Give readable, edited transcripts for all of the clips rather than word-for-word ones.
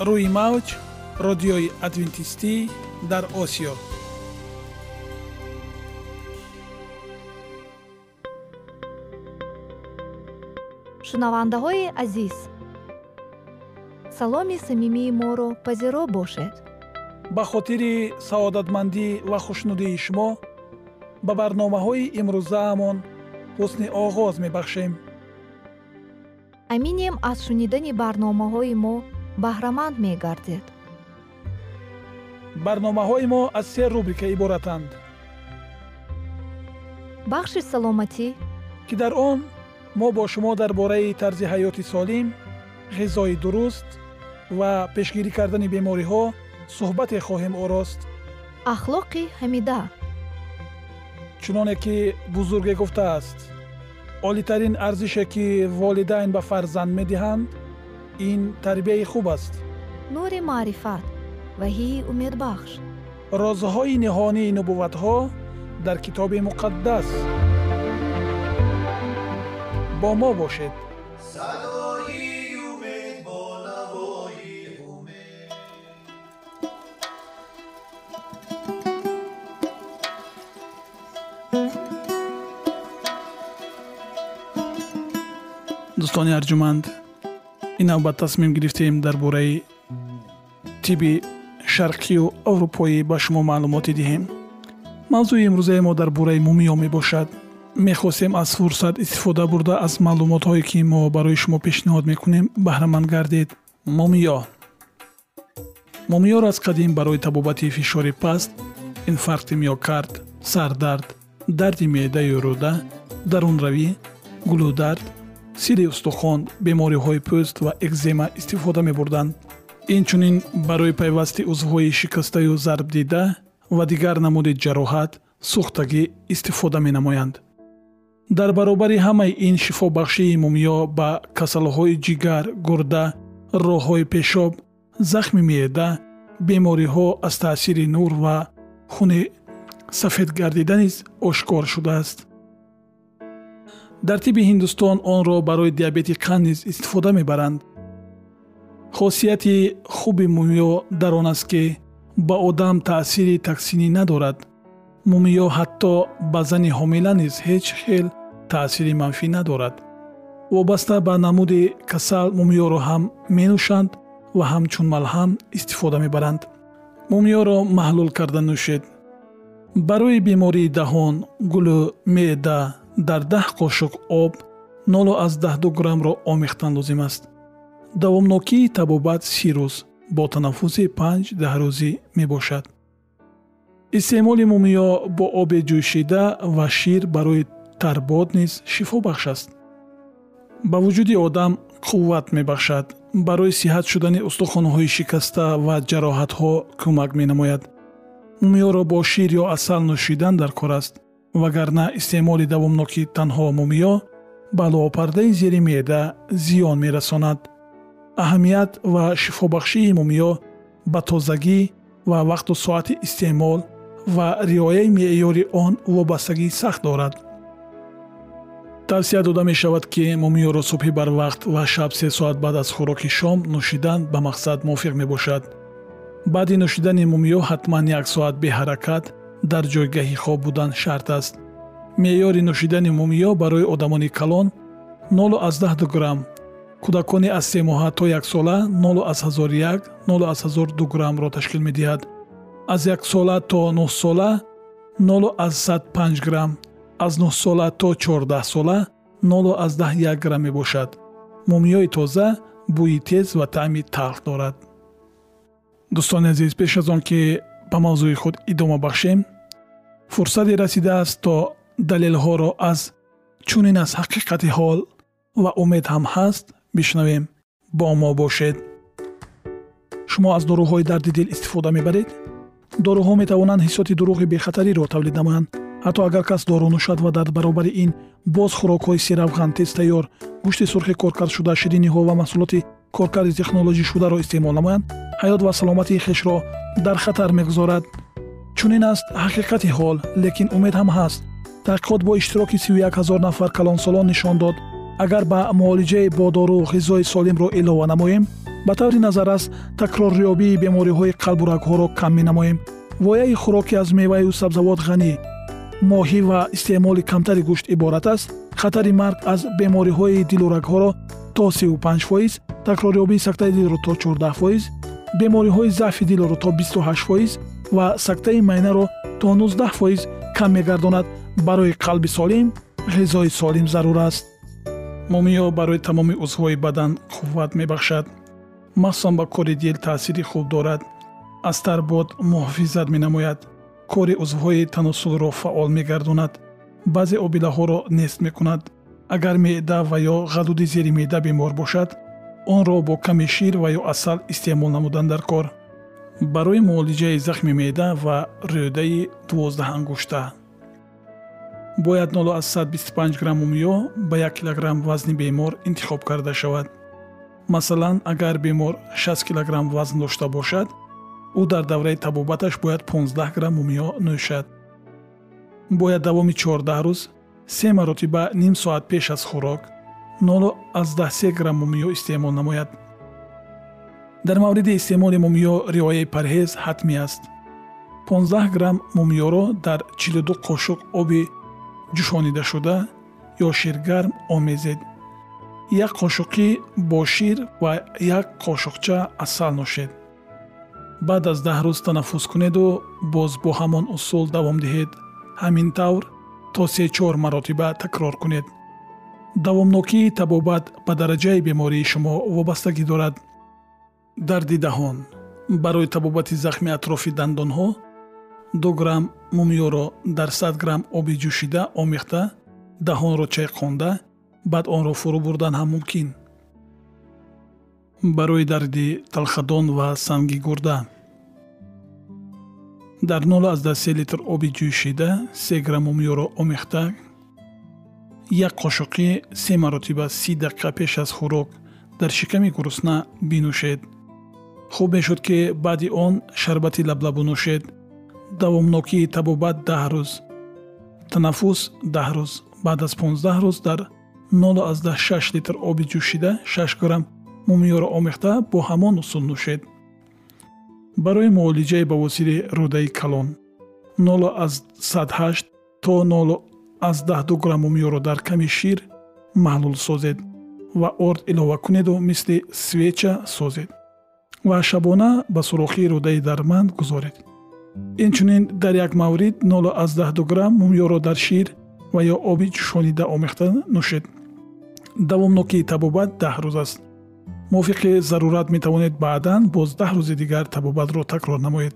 روی موج رادیوی ادوینتیستی در آسیا. шунавандаҳои азиз, саломи самимии моро пазиро бошед. ба хотири саодатмандӣ ва хушнудии шумо ба барномаҳои имрӯзаамон ҳусни оғоз мебахшем. аминем аз шунидани барномаҳои мо баҳраманд мегардед. барномаҳои мо аз се рубрика иборатанд. бахши саломатӣ ки дар он ما با شما درباره طرز حیات سالم، غذای درست و پیشگیری کردن بیماری‌ها صحبت خواهیم آورد. اخلاق حمیده چنانه که بزرگ گفته است، عالی‌ترین ارزشی که والدین به فرزند می‌دهند، این تربیت خوب است. نور معرفت و هی امید بخش. رازهای نهانی نبوت‌ها در کتاب مقدس. با ما باشید. دوستان ارجمند، این نوبت تصمیم گرفتیم درباره طب شرقی و اروپایی به شما معلومات دهیم. موضوع امروزه ما درباره مومیا میباشد. می‌خواستیم از فرصت استفاده برده از معلومات‌هایی که ما برای شما پیشنهاد می‌کنیم بهره‌مند گردید. مومیا. مومیا را از قدیم برای طبابت فشار پست، انفارکت میوکارد، سردرد، درد معده و روده، درون‌روی، گلودرد، سیری استخوان، بیماری‌های پوست و اکزما استفاده می‌بردند. اینچنین برای پیوست عضوهای شکسته و ضرب دیده و دیگر نمود جراحت، سوختگی استفاده می‌نمایند. در برابر همه این شفا بخشی مومیا به کسل‌های جگر، گرده، راه‌های پیشاب، زخم معده، بیماری‌ها از تأثیر نور و خون سفید گردیدن نیز آشکار شده است. در طب هندوستان آن را برای دیابت قند نیز استفاده می‌برند. خاصیت خوب مومیا در آن است که به آدم تأثیر تکسینی ندارد. مومیا حتی به زن حامله نیز هیچ خیل تأثیر منفی ندارد. وابسته به نمود کسل مومیا را هم می نوشند و همچون ملهم استفاده می برند. مومیا را محلول کردن نوشید. برای بیماری دهان، گلو، معده در 10 قاشق آب 0 از 10 گرم را آمیختن لازم است. دوامناکی طبابت 3 روز با تنفس 5 روزی می باشد. استعمال مومیا با آب جوشیده و شیر برای ترباد نیز شفا بخش است. با وجود آدم قوت می بخشد. برای صحت شدن استخوان‌های شکسته و جراحت‌ها کمک می نماید. مومیا را با شیر یا عسل نوشیدن در کار است، وگرنه استعمال دوامناکی تنها مومیا به لابپرده زیر معده زیان می رساند. اهمیت و شفا بخشی مومیا به تازگی و وقت و ساعت استعمال و رعایت معیار آن وابستگی سخت دارد. توصیه داده می شود که مومیا را صبح بر وقت و شب 3 ساعت بعد از خوراک شام نوشیدن به مقصد موافق می باشد. بعد نوشیدن مومیا حتما 1 ساعت به حرکت در جایگاه خواب بودن شرط است. معیار نوشیدن مومیا برای آدمان کلان 0 از 10 گرم، کودکان از 3 ماه تا 1 ساله 0 از 1001، 0 از 1002 گرم را تشکیل می دهد. از 1 ساله تا 9 ساله 0 از 105 گرم، از 9 ساله تا 14 ساله 0 از 1001 گرم می باشد. مومیای تازه بوی تیز و طعمی تلخ دارد. دوستان عزیز، پیش از آن که به موضوع خود ادامه بخشیم، فرصت رسیده است تا دلیل ها را از چونین از حقیقت حال و امید هم هست بشنویم. با ما باشید. شما از داروهای درد دل استفاده میبرید؟ داروها میتوانند حسات دروغ بیخطری را تولید نمایند. حتی اگر کس دارو نوشد و در برابر این باز خوراک‌های سیروغن، تیز تیار، گوشت سرخ کارکرد شده، شیرینی‌ها و محصولات کارکرد تکنولوژی شده را استعمال نمایند، حیات و سلامتی خویش را در خطر میگذارد. چنین است حقیقت حال، لیکن امید هم هست. تحقیقات با اشتراک 31000 نفر کلانسالان نشان داد اگر به معالجه با دارو غذای سالم را علاوه نماییم، به طور نظر است تکراریابی بیماری‌های قلب و رگ‌ها را کم می‌نماییم. وایه خوراکی از میوه و سبزیجات غنی، ماهی و استعمال کمتر گوشت عبارت است. خطر مرگ از بیماری‌های دل و رگ‌ها را تا 35%، تکراریابی سکته دل را تا 14%، بیماری‌های ضعف دل را تا 28% و سکته معده را تا 19% کم می‌گرداند. برای قلب سالم غذای سالم ضرور است. مومیا برای تمام عضوهای بدن قوت می‌بخشد. مخصوصاً به کار دل تأثیر خوب دارد. از ترباد محافظت می‌نماید. کار عضوهای تناسل را فعال می‌گرداند. بعضی آبیله‌ها را نیست می‌کند. اگر معده و یا غدود زیر معده بیمار باشد، آن را با کمی شیر و یا عسل استعمال نمودن در کار. برای معالجه زخم معده و روده 12 انگشته باید 0.25 گرم مومیا به 1 کیلوگرم وزن بیمار انتخاب کرده شود. مثلا اگر بیمار 60 کیلوگرم وزن داشته باشد، او در دوره طبابتش باید 15 گرم مومیا نوشد. باید دوام 14 روز 3 مرتبه نیم ساعت پیش از خوراک 0.13 گرم مومیا استعمال نماید. در مورد استعمال مومیا رعایت پرهیز حتمی است. 15 گرم مومیا را در 42 قاشق آب جوشانیده شده یا شیرگرم آمیزید. یک قاشقی با شیر و یک قاشقچه عسل نوشید. بعد از 10 روز تنفس کنید و باز با همان اصول دوام دهید. همین طور تا 3-4 مرتبه تکرار کنید. دوامناکی طبابت به درجه بیماری شما وابستگی دارد. درد دهان برای طبابت زخم اطراف دندان ها 2 گرم مومیا را در 100 گرم آب جوشیده آمیخته، دهان را چایقانده، بعد آن را فرو بردن هم ممکن. برای درد تلخدان و سنگ گرده در 0.3 لیتر آب جوشیده 3 گرم مومیا را آمیخته، یک قاشقی 3 مرتبه 30 دقیقه پیش از خوراک در شکم گرسنه بنوشید. خوب میشد که بعد آن شربت لبلبو نوشید. دوامناکی طبابت 10 روز، تنفس 10 روز. بعد از 15 روز در 0.6 لیتر آب جوشیده 6 گرم مومیا را آمیخته با همان اصول نوشید. برای معالجه به وسیله روده کلان 0.08 تا 0.12 گرم مومیا را در کمی شیر محلول سازید و آرد اضافه کنید و مثل سویچه سازید و شبانه به سوراخی روده درمند گذارید. اینچنین در یک مورد 0.12 گرم مومیا را در شیر و یا آب جوشانیده آمیخته نوشید. دوامناکی طبابت 10 روز است. موافق ضرورت می توانید بعداً باز 10 روز دیگر طبابت را تکرار نمایید.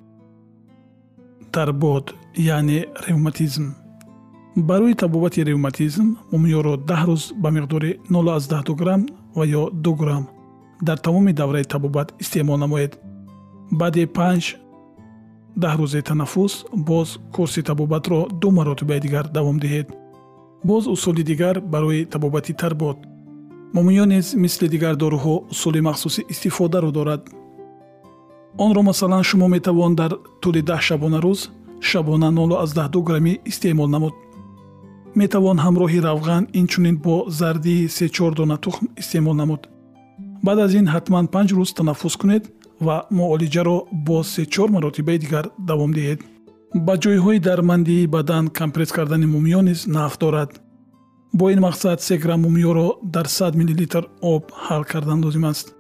ترباد یعنی ریوماتیزم برای طبابت ریوماتیزم مومیا را 10 روز به مقدار 0.12 گرم و یا 2 گرم در تمام دوره طبابت استعمال نمایید. بعد 5-10 روزه تنفس باز کورس طبابت را 2 مرتبه دیگر دوام دهید. باز اصول دیگر برای طبابت ترباد. مومیا نیز مثل دیگر داروها اصول مخصوص استفاده را دارد. آن را مثلا شما می توان در طول 10 شبانه روز شبانه 0.12 گرمی استعمال نمود. می توان همراه روغن اینچنین با زردی 3-4 دانه تخم استعمال نمود. بعد از این حتما 5 روز تنفس کنید و معالجه را با 3-4 مرتبه دیگر دوام دهید. با جایهای درمندی بدن کمپرس کردن مومیا نیز نفع دارد. با این مقصد 3 گرم مومیا را در 100 میلی لیتر آب حل کردن لازم است.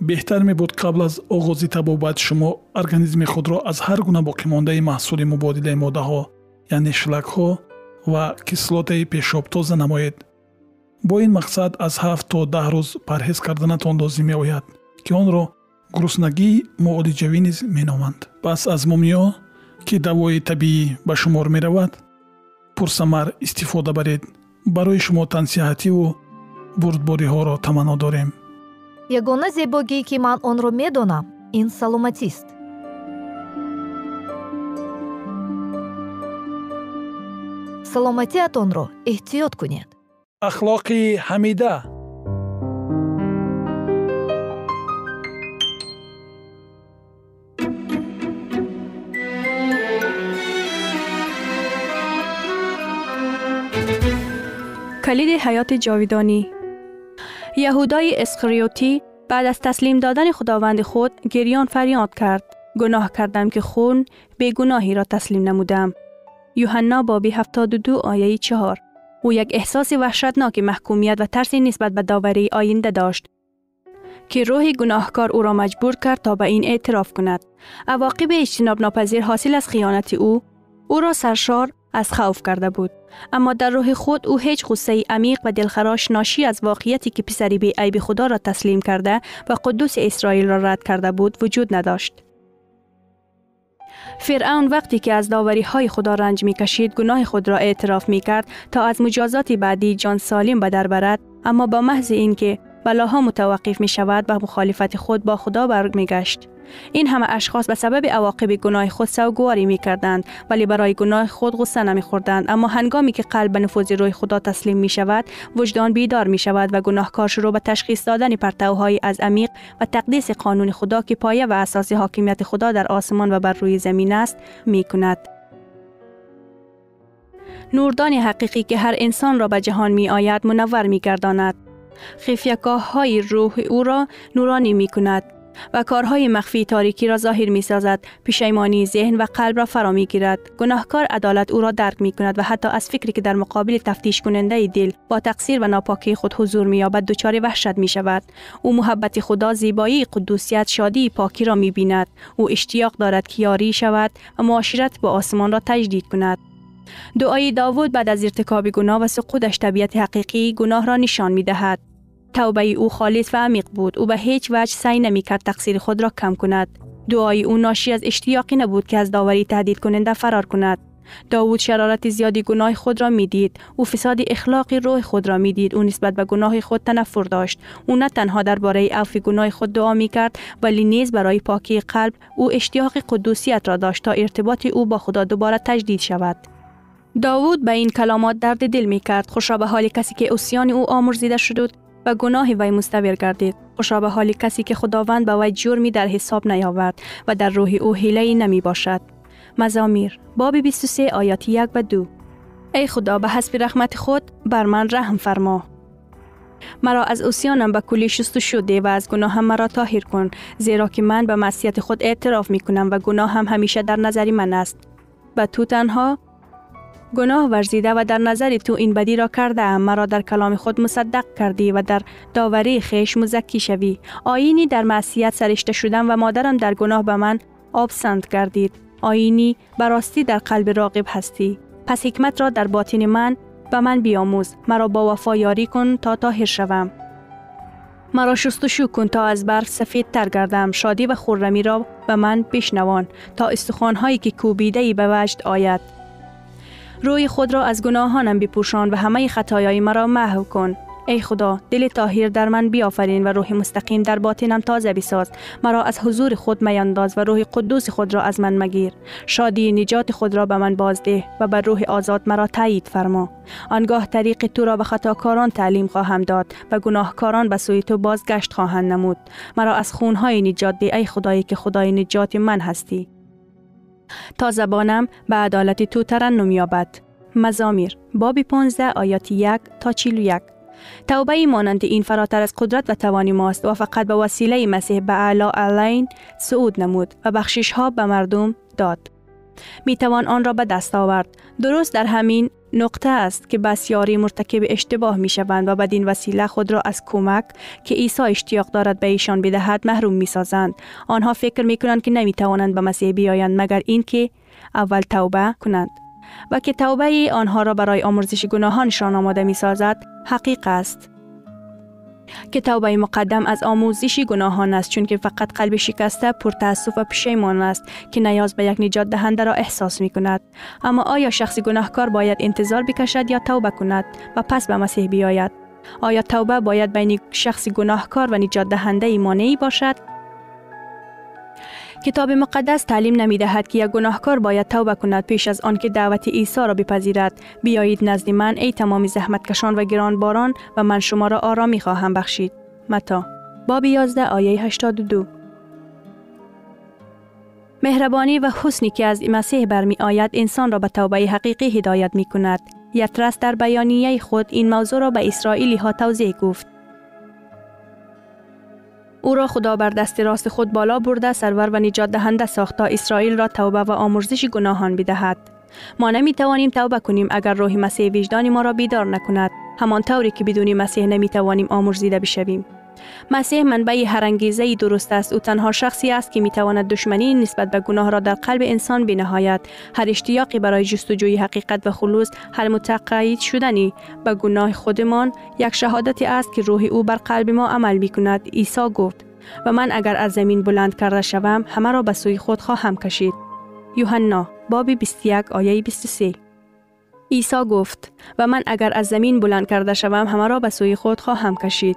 بهتر می بود قبل از آغاز طبابت شما ارگانیسم خود را از هر گونه باقی مانده محصول مبادله ماده ها یعنی شلک ها و کسلات پیشاب تازه نمایید. با این مقصد از 7 تا 10 روز پرهیز کردنتان لازم می آید که آن را گرسنگی معالجوی نیز می نامند. پس از مومیا که دوای طبیعی به شمار می رود پرثمر استفاده برید. برای شما تنصیحاتی و بردباری ها را تمنا داریم. یگانه زیبایی که من آن را می دانم این سلامتی است. سلامتیتان را احتیاط کنید. اخلاق حمیده کلید حیات جاودانی. یهودای اسخریوتی بعد از تسلیم دادن خداوند خود گریان فریاد کرد. گناه کردم که خون بیگناهی را تسلیم نمودم. یوحنا بابی 72 آیه 4. او یک احساس وحشتناک محکومیت و ترسی نسبت به داوری آینده داشت که روح گناهکار او را مجبور کرد تا به این اعتراف کند. عواقب اجتناب ناپذیر حاصل از خیانت او را سرشار از خوف کرده بود، اما در روح خود او هیچ غصه عمیق و دلخراش ناشی از واقعیتی که پسری بی عیب خدا را تسلیم کرده و قدوس اسرائیل را رد کرده بود وجود نداشت. فرعون وقتی که از داوری های خدا رنج می کشید گناه خود را اعتراف می کرد تا از مجازات بعدی جان سالم به در برد، اما با محض اینکه بلاها متوقف می شود و مخالفت خود با خدا برمی گشت. این همه اشخاص به سبب عواقب گناه خود سوگواری می کردند ولی برای گناه خود غصه نمی خوردند، اما هنگامی که قلب به نفوذ روح خدا تسلیم می شود وجدان بیدار می شود و گناهکار شروع به تشخیص دادن پرتوهای از عمیق و تقدیس قانون خدا که پایه و اساس حاکمیت خدا در آسمان و بر روی زمین است می کند. نوردان حقیقی که هر انسان را به جهان می آید منور می گرداند. خفیگاه های روح او را نورانی می کند و کارهای مخفی تاریکی را ظاهر می سازد. پشیمانی ذهن و قلب را فرا می گیرد. گناهکار عدالت او را درک می کند و حتی از فکری که در مقابل تفتیش کننده دل با تقصیر و ناپاکی خود حضور می یابد دچار وحشت می شود. او محبت خدا، زیبایی، قدوسیت، شادی، پاکی را می بیند. او اشتیاق دارد که یاری شود و معاشرت با آسمان را تجدید کند. دعای داوود بعد از ارتکاب گناه و سقوطش طبیعت حقیقی گناه را نشان می دهد. توبه او خالص و عمیق بود. او به هیچ وجه سعی نمی کرد تقصیر خود را کم کند. دعای او ناشی از اشتیاقی نبود که از داوری تهدید کننده فرار کند. داوود شرارت زیادی گناه خود را می دید. او فساد اخلاقی روح خود را می دید. او نسبت به گناه خود تنفر داشت. او نه تنها درباره عفو گناه خود دعا می کرد ولی نیز برای پاکی قلب او اشتیاق قدوسیت را داشت تا ارتباط او با خدا دوباره تجدید شود. داوود به این کلمات درد دل می کرد: خوشا به حال کسی که عصیان او آمرزیده شد و گناه وی مستور گردید. خوشا به حال کسی که خداوند به وی جرمی در حساب نیاورد و در روح او حیله‌ای نمی باشد. مزامیر باب 23 آیات 1 و 2. ای خدا به حسب رحمت خود بر من رحم فرما. مرا از عصیانم به کلی شستشو ده و از گناهم مرا طاهر کن، زیرا که من به معصیت خود اعتراف می کنم و گناهم همیشه در نظر من است. و تو تنها گناه ورزیده و در نظر تو این بدی را کرده ام، مرا در کلام خود مصدق کردی و در داوری خیش مزکی شوی. آیینی در معصیت سرشته شدم و مادرم در گناه به من آبسند کردید. آیینی براستی در قلب راغب هستی، پس حکمت را در باطن من به من بیاموز. مرا با وفا یاری کن تا طاهر شوم. مرا شستشو کن تا از برف سفید تر گردم. شادی و خرمی را به من بشنوان تا استخوان‌هایی که کوبیده‌ای به وجد آید. روی خود را از گناهانم بپوشان و همه خطایای مرا محو کن. ای خدا دل طاهر در من بیافرین و روح مستقیم در باطنم تازه بساز. مرا از حضور خود میانداز و روح قدوس خود را از من مگیر. شادی نجات خود را به من بازده و بر روح آزاد مرا تایید فرما. آنگاه طریق تو را به خطاکاران تعلیم خواهم داد و گناهکاران به سوی تو بازگشت خواهند نمود. مرا از خونهای نجات ده ای خدایی که خدای نجات من هستی، تا زبانم به عدالت تو ترنم یابد. مزامیر باب 15 آیات 1 تا 41. توبه مانند این فراتر از قدرت و توان ماست و فقط به وسیله مسیح به اعلی علین صعود نمود و بخشش ها به مردم داد. می توان آن را به دست آورد. درست در همین نقطه است که بسیاری مرتکب اشتباه می شوند و بدین وسیله خود را از کمک که عیسی اشتیاق دارد به ایشان بدهد محروم می سازند. آنها فکر می کنند که نمی توانند به مسیح بیایند مگر اینکه اول توبه کنند و که توبه آنها را برای آمرزش گناهانشان آماده می سازد حقیق است که توبه مقدم از آموزش گناهان است، چون که فقط قلب شکسته پرتأسف و پشیمان است که نیاز به یک نجات دهنده را احساس می کند. اما آیا شخص گناهکار باید انتظار بکشد یا توبه کند و پس به مسیح بیاید؟ آیا توبه باید بین شخص گناهکار و نجات دهنده مانعی باشد؟ کتاب مقدس تعلیم نمی دهد که یک گناهکار باید توبه کند پیش از آن که دعوت عیسی را بپذیرد. بیایید نزد من ای تمام زحمتکشان و گرانباران و من شما را آرامی خواهم بخشید. متی باب 11 آیه 82. مهربانی و حسنی که از مسیح برمی آید انسان را به توبه حقیقی هدایت می کند. یترس در بیانیه خود این موضوع را به اسرائیلی ها توضیح گفت. او را خدا بر دست راست خود بالا برده سرور و نجات دهنده ساخت تا اسرائیل را توبه و آمرزش گناهان بدهد. ما نمیتوانیم توبه کنیم اگر روح مسیح وجدان ما را بیدار نکند، همان طوری که بدون مسیح نمیتوانیم آمرزیده بشویم. مسیح منبع هر انگیزه درست است. او تنها شخصی است که میتواند دشمنی نسبت به گناه را در قلب انسان بنهایت، هر اشتیاقی برای جستجوی حقیقت و خلوص، هر متقاعد شدنی به گناه خودمان یک شهادتی است که روح او بر قلب ما عمل میکند. عیسی گفت: و من اگر از زمین بلند کرده شوم، همه را به سوی خود خواهم کشید. یوحنا باب 21 آیه 23. عیسی گفت: و من اگر از زمین بلند کرده شوم، همه را به سوی خود خواهم کشید.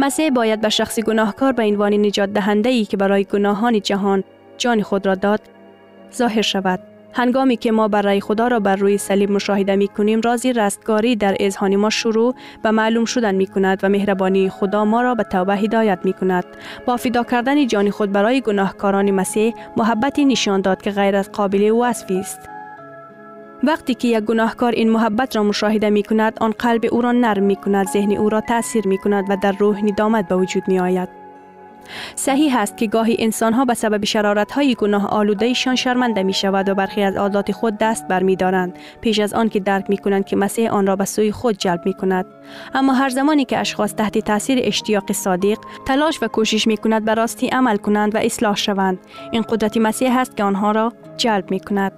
مسیح باید به شخص گناهکار به عنوان نجات دهنده‌ای که برای گناهان جهان جان خود را داد ظاهر شود. هنگامی که ما برای خدا را بر روی صلیب مشاهده می کنیم، راز رستگاری در اذهان ما شروع به معلوم شدن می کند و مهربانی خدا ما را به توبه هدایت می کند. با فدا کردن جان خود برای گناهکاران مسیح، محبتی نشان داد که غیر از قابل وصفی است. وقتی که یک گناهکار این محبت را مشاهده می کند، آن قلب او را نرم می کند، ذهن او را تأثیر می کند و در روح ندامت به وجود می آید. صحیح است که گاهی انسان ها به سبب شرارت های گناه آلودهشان شرمنده می شود و برخی از عادات خود دست بر می دارند، پیش از آن که درک می کنند که مسیح آن را به سوی خود جلب می کند. اما هر زمانی که اشخاص تحت تاثیر اشتیاق صادق تلاش و کوشش می کند به راستی عمل کنند و اصلاح شوند، این قدرت مسیح است که آنها را جلب می کند.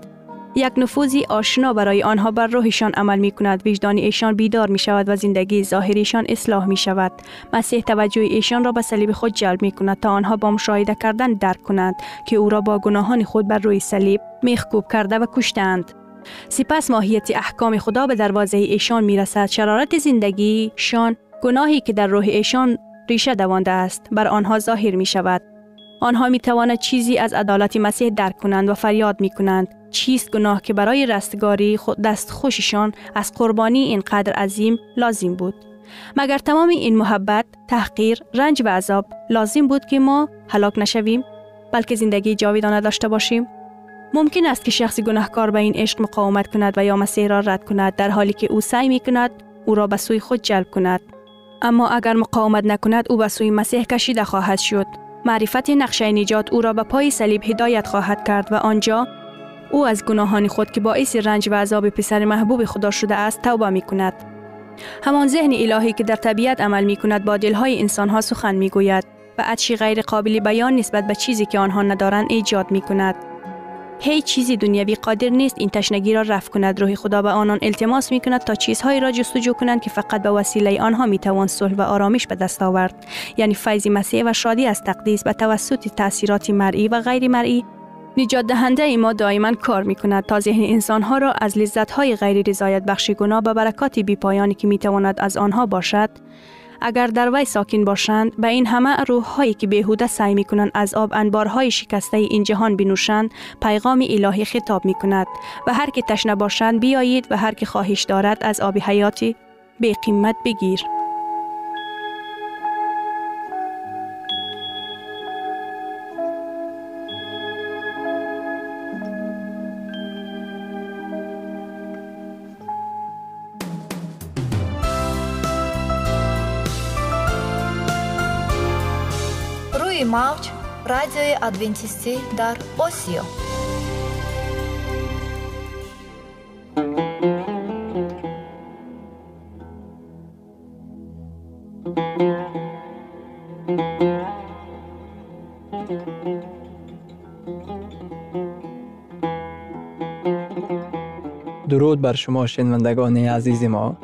یک نفوذی آشنا برای آنها بر روحشان عمل می کند، وجدان ایشان بیدار می شود و زندگی ظاهریشان اصلاح می شود. مسیح توجه ایشان را به صلیب خود جلب می کند تا آنها با مشاهده کردن درک کنند که او را با گناهان خود بر روی صلیب میخکوب کرده و کشتند. سپس ماهیت احکام خدا به دروازه ایشان می رسد. شرارت زندگیشان، گناهی که در روح ایشان ریشه دوانده است، بر آنها ظاهر می شود. آنها می توانند چیزی از عدالت مسیح درک کنند و فریاد می کنند: چیست گناه که برای رستگاری دستخوششان از قربانی اینقدر عظیم لازم بود؟ مگر تمام این محبت، تحقیر، رنج و عذاب لازم بود که ما هلاک نشویم، بلکه زندگی جاودانه داشته باشیم؟ ممکن است که شخص گناهکار به این عشق مقاومت کند و یا مسیح را رد کند، در حالی که او سعی می کند او را به سوی خود جلب کند. اما اگر مقاومت نکند، او به سوی مسیح کشیده خواهد شد. معرفت نقشه نجات او را به پای صلیب هدایت خواهد کرد و آنجا او از گناهان خود که باعث رنج و عذاب پسر محبوب خدا شده است توبه می کند. همان ذهن الهی که در طبیعت عمل می کند با دلهای انسانها سخن می گوید و عطشی غیر قابل بیان نسبت به چیزی که آنها ندارند ایجاد می کند. هیچ چیزی دنیوی قادر نیست این تشنگی را رفع کند. روح خدا به آنان التماس می کند تا چیزهایی را جستجو کنند که فقط به وسیله آنها می توان صلح و آرامش به دست آورد، یعنی فیض مسیح و شادی از تقدیس به توسط تأثیرات مرئی و غیر مرئی. نجات دهنده ما دائما کار می کند تا ذهن انسانها را از لذت‌های غیر رضایت بخش گناه به برکات بی‌پایانی که می تواند از آنها باشد، اگر در وی ساکن باشند، به این همه روح‌هایی که بیهوده سعی می کنند از آب انبارهای شکسته این جهان بنوشند، پیغام الهی خطاب می کند: و هر که تشنه باشند بیایید و هر که خواهش دارد از آب حیاتی بی قیمت بگیر. موج رادیوی ادوینتیستی در آسیا. درود بر شما شنوندگان عزیز ما.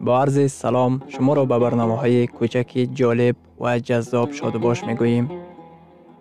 با عرض سلام شما را به برنامه‌های کوچک جالب و جذاب شادباش می‌گوییم.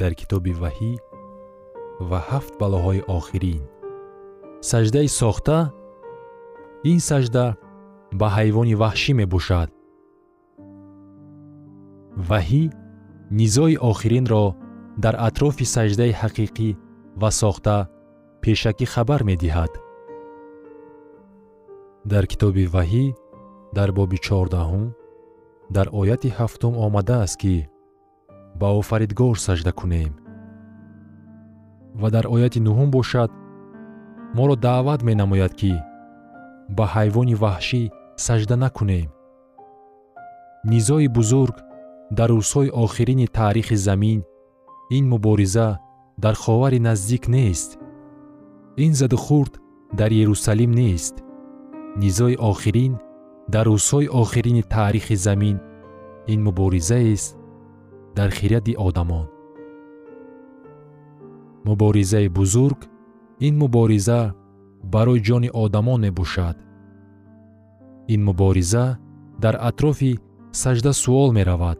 дар китоби ваҳӣ ва ҳафт балоҳои охирин. саҷдаи сохта. ин саҷда ба ҳайвони ваҳшӣ мебошад. ваҳӣ низои охиринро дар атрофи саҷдаи ҳақиқӣ ва сохта пешакӣ хабар медиҳад. дар китоби ваҳӣ дар боби 14 дар ояти 7 омадааст ки ба офаридгор сажда кунем, ва дар ояти 9 бошад моро даъват менамояд ки ба ҳайвони ваҳшӣ сажда накунем. низои бузург дар рӯзҳои охирини таърихи замин ин мубориза дар ховари наздик нест. ин задухӯрд дар Ерусалим нест. низои охирин дар рӯзҳои охирини таърихи замин ин муборизаест дар хиради одамон. муборизаи бузург ин мубориза барои ҷони одамон мебошад. ин мубориза дар атрофи сажда суол меравад.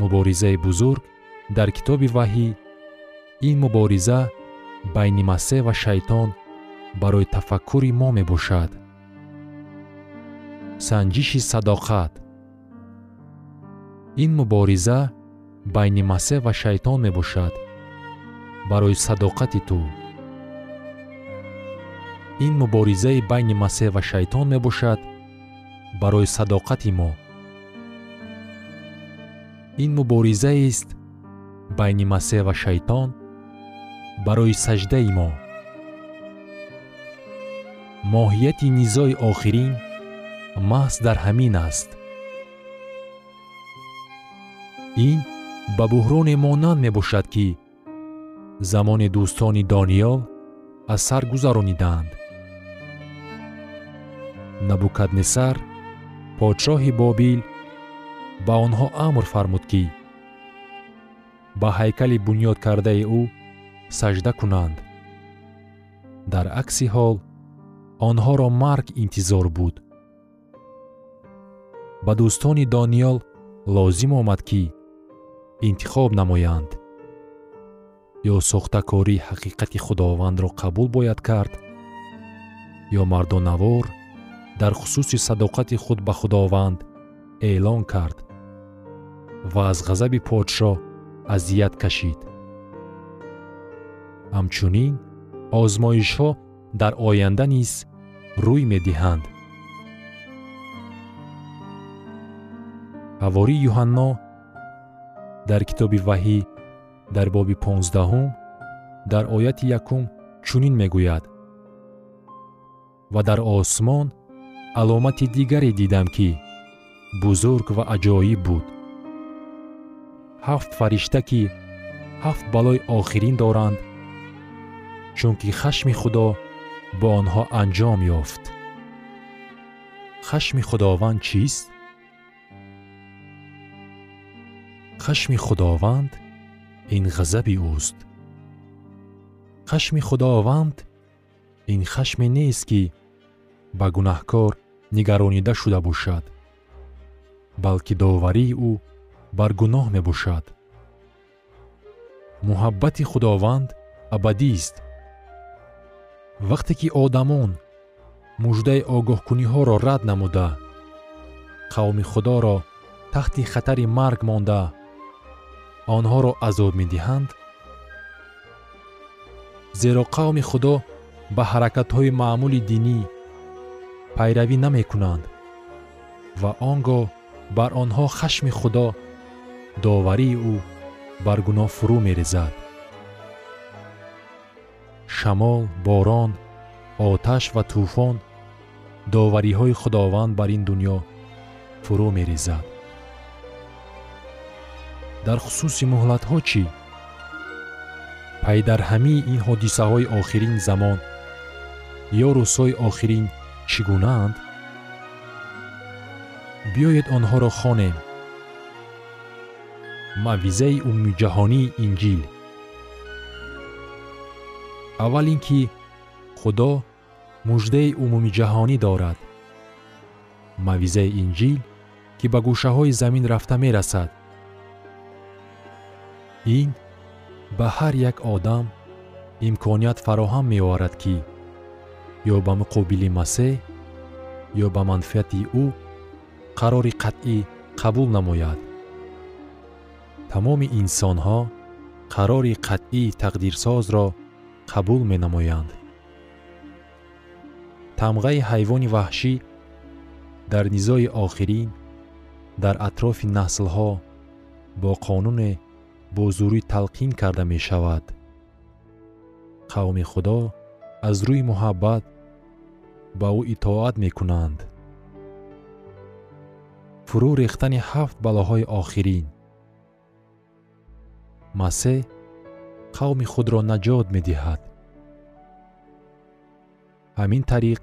муборизаи бузург дар китоби ваҳӣ ин мубориза байни масеҳ ва шайтон барои тафаккури мо мебошад. санҷиши садоқат. ин мубориза байни масеҳ ва шайтон мебошад барои садоқати ту. ин муборизаи байни масеҳ ва шайтон мебошад барои садоқати мо. ин муборизаест байни масеҳ ва шайтон барои саҷдаи мо. моҳияти низои охирин маҳз дар ҳамин аст. ин ба буҳроне монанд мебошад ки замони дӯстони дониёл аз сар гузаронидаанд. набукаднесар подшоҳи бобил ба онҳо амр фармуд ки ба ҳайкали бунёд кардаи ӯ сажда кунанд. дар акси ҳол онҳоро марг интизор буд. ба дӯстони дониёл лозим омад ки интихоб намоянд. ё сохтакории ҳақиқати худовандро қабул бояд кард, ё мардонавор дар хусуси садоқати худ ба худованд эълон кард ва аз ғазаби подшоҳ азият кашид. ҳамчунин озмоишҳо дар оянда низ рӯй медиҳанд. ҳавори Юҳанно дар китоби ваҳӣ дар боби 15 дар ояти 1 чунин мегӯяд: ва дар осмон аломати дигаре дидам, ки бузург ва аҷоиб буд. 7 фаришта, ки 7 балои охирин доранд, чунки хашми худо ба онҳо анҷом ёфт. хашми худованд чист? хашми худованд ин ғазаби ӯст. хашми худованд ин хашме нест, ки ба гунаҳкор нигаронида шуда бошад, балки доварии ӯ бар гуноҳ мебошад. муҳаббати худованд абадист. вақте ки одамон муждаи огоҳкуниҳоро рад намуда, қавми худоро таҳти хатари марг монда, онҳоро азоб медиҳанд, зеро қавми худо ба ҳаракатҳои маъмули динӣ пайравӣ намекунанд, ва он гоҳ бар онҳо хашми худо, доварии ӯ бар гуноҳ фурӯ мерезад. шамол, борон, оташ ва тӯфон довариҳои худованд бар ин дунё фурӯ мерезад. дар хусуси муҳлатҳо чӣ? пай дар ҳамаи ин ҳодисаҳои охирин замон ё рӯзҳои охирин чӣ гунаанд? биёед онҳоро хонем. мавъизаи умумиҷаҳонии инҷил. аввал ин ки худо муждаи умумиҷаҳонӣ дорад. мавъизаи инҷил که به گوشه‌های زمین رفته می رسد. این به هر یک آدم امکانیت فراهم می آورد که یا به مقابل مسیح یا به منفعت او قرار قطعی قبول نماید. تمام انسان ها قرار قطعی تقدیرساز را قبول می نمایند. تمغه حیوان وحشی در نزاع آخرین در اطراف نسل ها با قانون بزرگی تلقین کرده می شود. قوم خدا از روی محبت با او اطاعت می کنند. فرو ریختن 7 بلاهای آخرین. مسیح قوم خود را نجات می دهد. همین طریق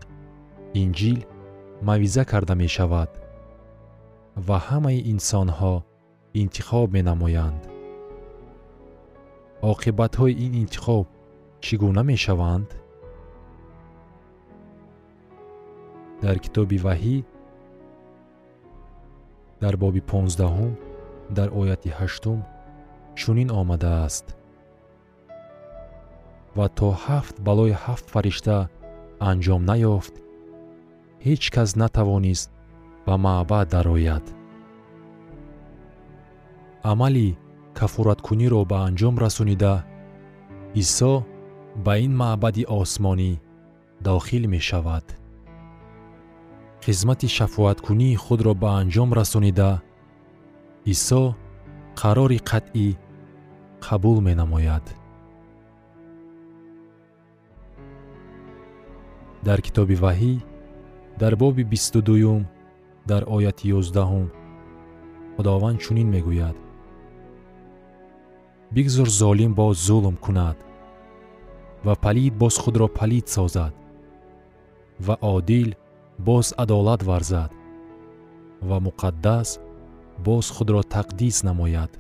انجیل موعظه کرده می شود و همه انسان ها انتخاب می نمایند. عاقبت های این انتخاب چگونه می شوند؟ در کتاب وحی در باب 15 در آیه 8 چنین آمده است: و تا 7 بلای 7 فرشته انجام نیافت هیچ کس نتوانست به معبد درآید. عملی کفارت کنی را به انجام رسانیده عیسی به این معبد آسمانی داخل می شود. خدمت شفاعت کنی خود را به انجام رسانیده عیسی قرار قطعی قبول می نماید. در کتاب وحی در باب 22 در آیه 11 خداوند چنین می گوید: بگذار ظالم باز ظلم کند و پلید باز خود را پلید سازد و عادل باز عدالت ورزد و مقدس باز خود را تقدیس نماید.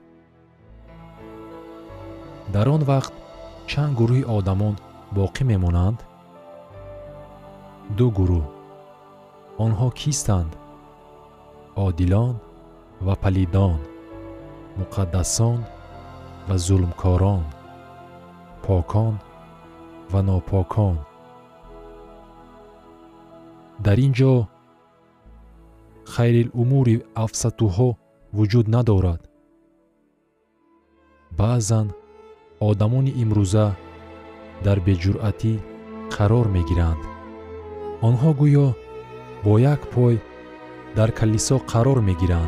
در آن وقت چند گروه آدمان باقی میمانند؟ 2 گروه. آنها کیستند؟ عادلان و پلیدان، مقدسان و ظلمکاران، پاکان و ناپاکان. در اینجا خیر الامور افسطوها وجود ندارد. بعضاً آدمان امروزه در بی‌جرأتی قرار میگیرند. آنها گویا با یک پای در کلیسا قرار میگیرند.